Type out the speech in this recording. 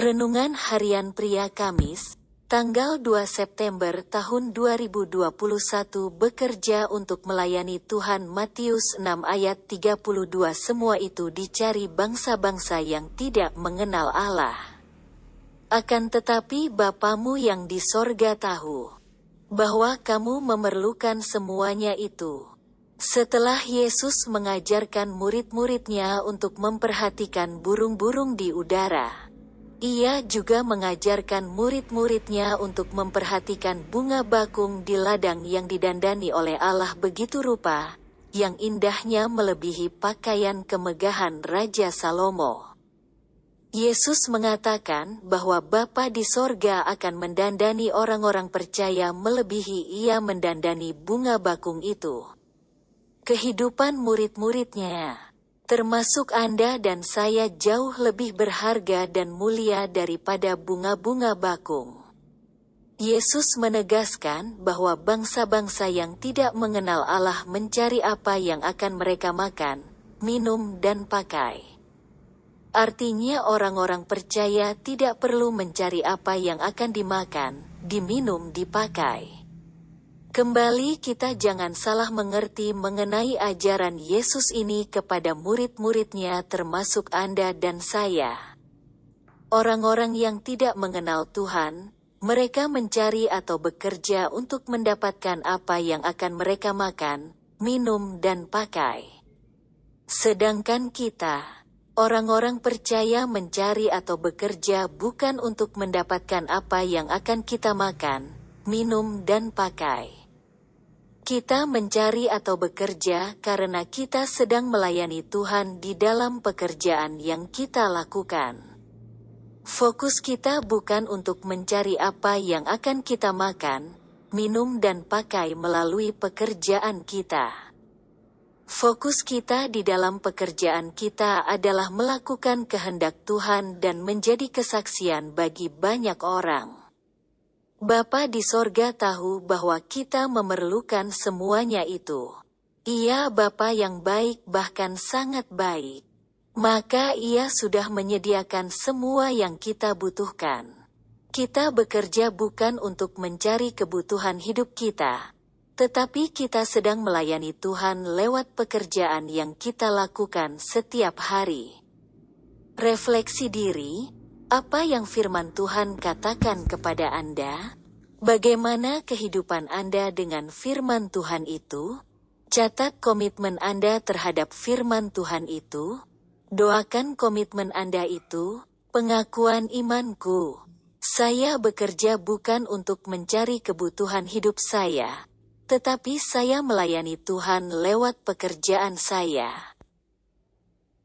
Renungan Harian Pria Kamis, tanggal 2 September tahun 2021 bekerja untuk melayani Tuhan. Matius 6 ayat 32. Semua itu dicari bangsa-bangsa yang tidak mengenal Allah. Akan tetapi Bapamu yang di sorga tahu bahwa kamu memerlukan semuanya itu. Setelah Yesus mengajarkan murid-muridnya untuk memperhatikan burung-burung di udara, Ia juga mengajarkan murid-muridnya untuk memperhatikan bunga bakung di ladang yang didandani oleh Allah begitu rupa, yang indahnya melebihi pakaian kemegahan Raja Salomo. Yesus mengatakan bahwa Bapa di sorga akan mendandani orang-orang percaya melebihi Ia mendandani bunga bakung itu. Kehidupan murid-muridnya, termasuk Anda dan saya, jauh lebih berharga dan mulia daripada bunga-bunga bakung. Yesus menegaskan bahwa bangsa-bangsa yang tidak mengenal Allah mencari apa yang akan mereka makan, minum, dan pakai. Artinya orang-orang percaya tidak perlu mencari apa yang akan dimakan, diminum, dipakai. Kembali, kita jangan salah mengerti mengenai ajaran Yesus ini kepada murid-muridnya, termasuk Anda dan saya. Orang-orang yang tidak mengenal Tuhan, mereka mencari atau bekerja untuk mendapatkan apa yang akan mereka makan, minum, dan pakai. Sedangkan kita, orang-orang percaya, mencari atau bekerja bukan untuk mendapatkan apa yang akan kita makan, minum, dan pakai. Kita mencari atau bekerja karena kita sedang melayani Tuhan di dalam pekerjaan yang kita lakukan. Fokus kita bukan untuk mencari apa yang akan kita makan, minum, dan pakai melalui pekerjaan kita. Fokus kita di dalam pekerjaan kita adalah melakukan kehendak Tuhan dan menjadi kesaksian bagi banyak orang. Bapa di sorga tahu bahwa kita memerlukan semuanya itu. Ia Bapa yang baik, bahkan sangat baik. Maka Ia sudah menyediakan semua yang kita butuhkan. Kita bekerja bukan untuk mencari kebutuhan hidup kita, tetapi kita sedang melayani Tuhan lewat pekerjaan yang kita lakukan setiap hari. Refleksi diri. Apa yang firman Tuhan katakan kepada Anda? Bagaimana kehidupan Anda dengan firman Tuhan itu? Catat komitmen Anda terhadap firman Tuhan itu. Doakan komitmen Anda itu. Pengakuan imanku. Saya bekerja bukan untuk mencari kebutuhan hidup saya, tetapi saya melayani Tuhan lewat pekerjaan saya.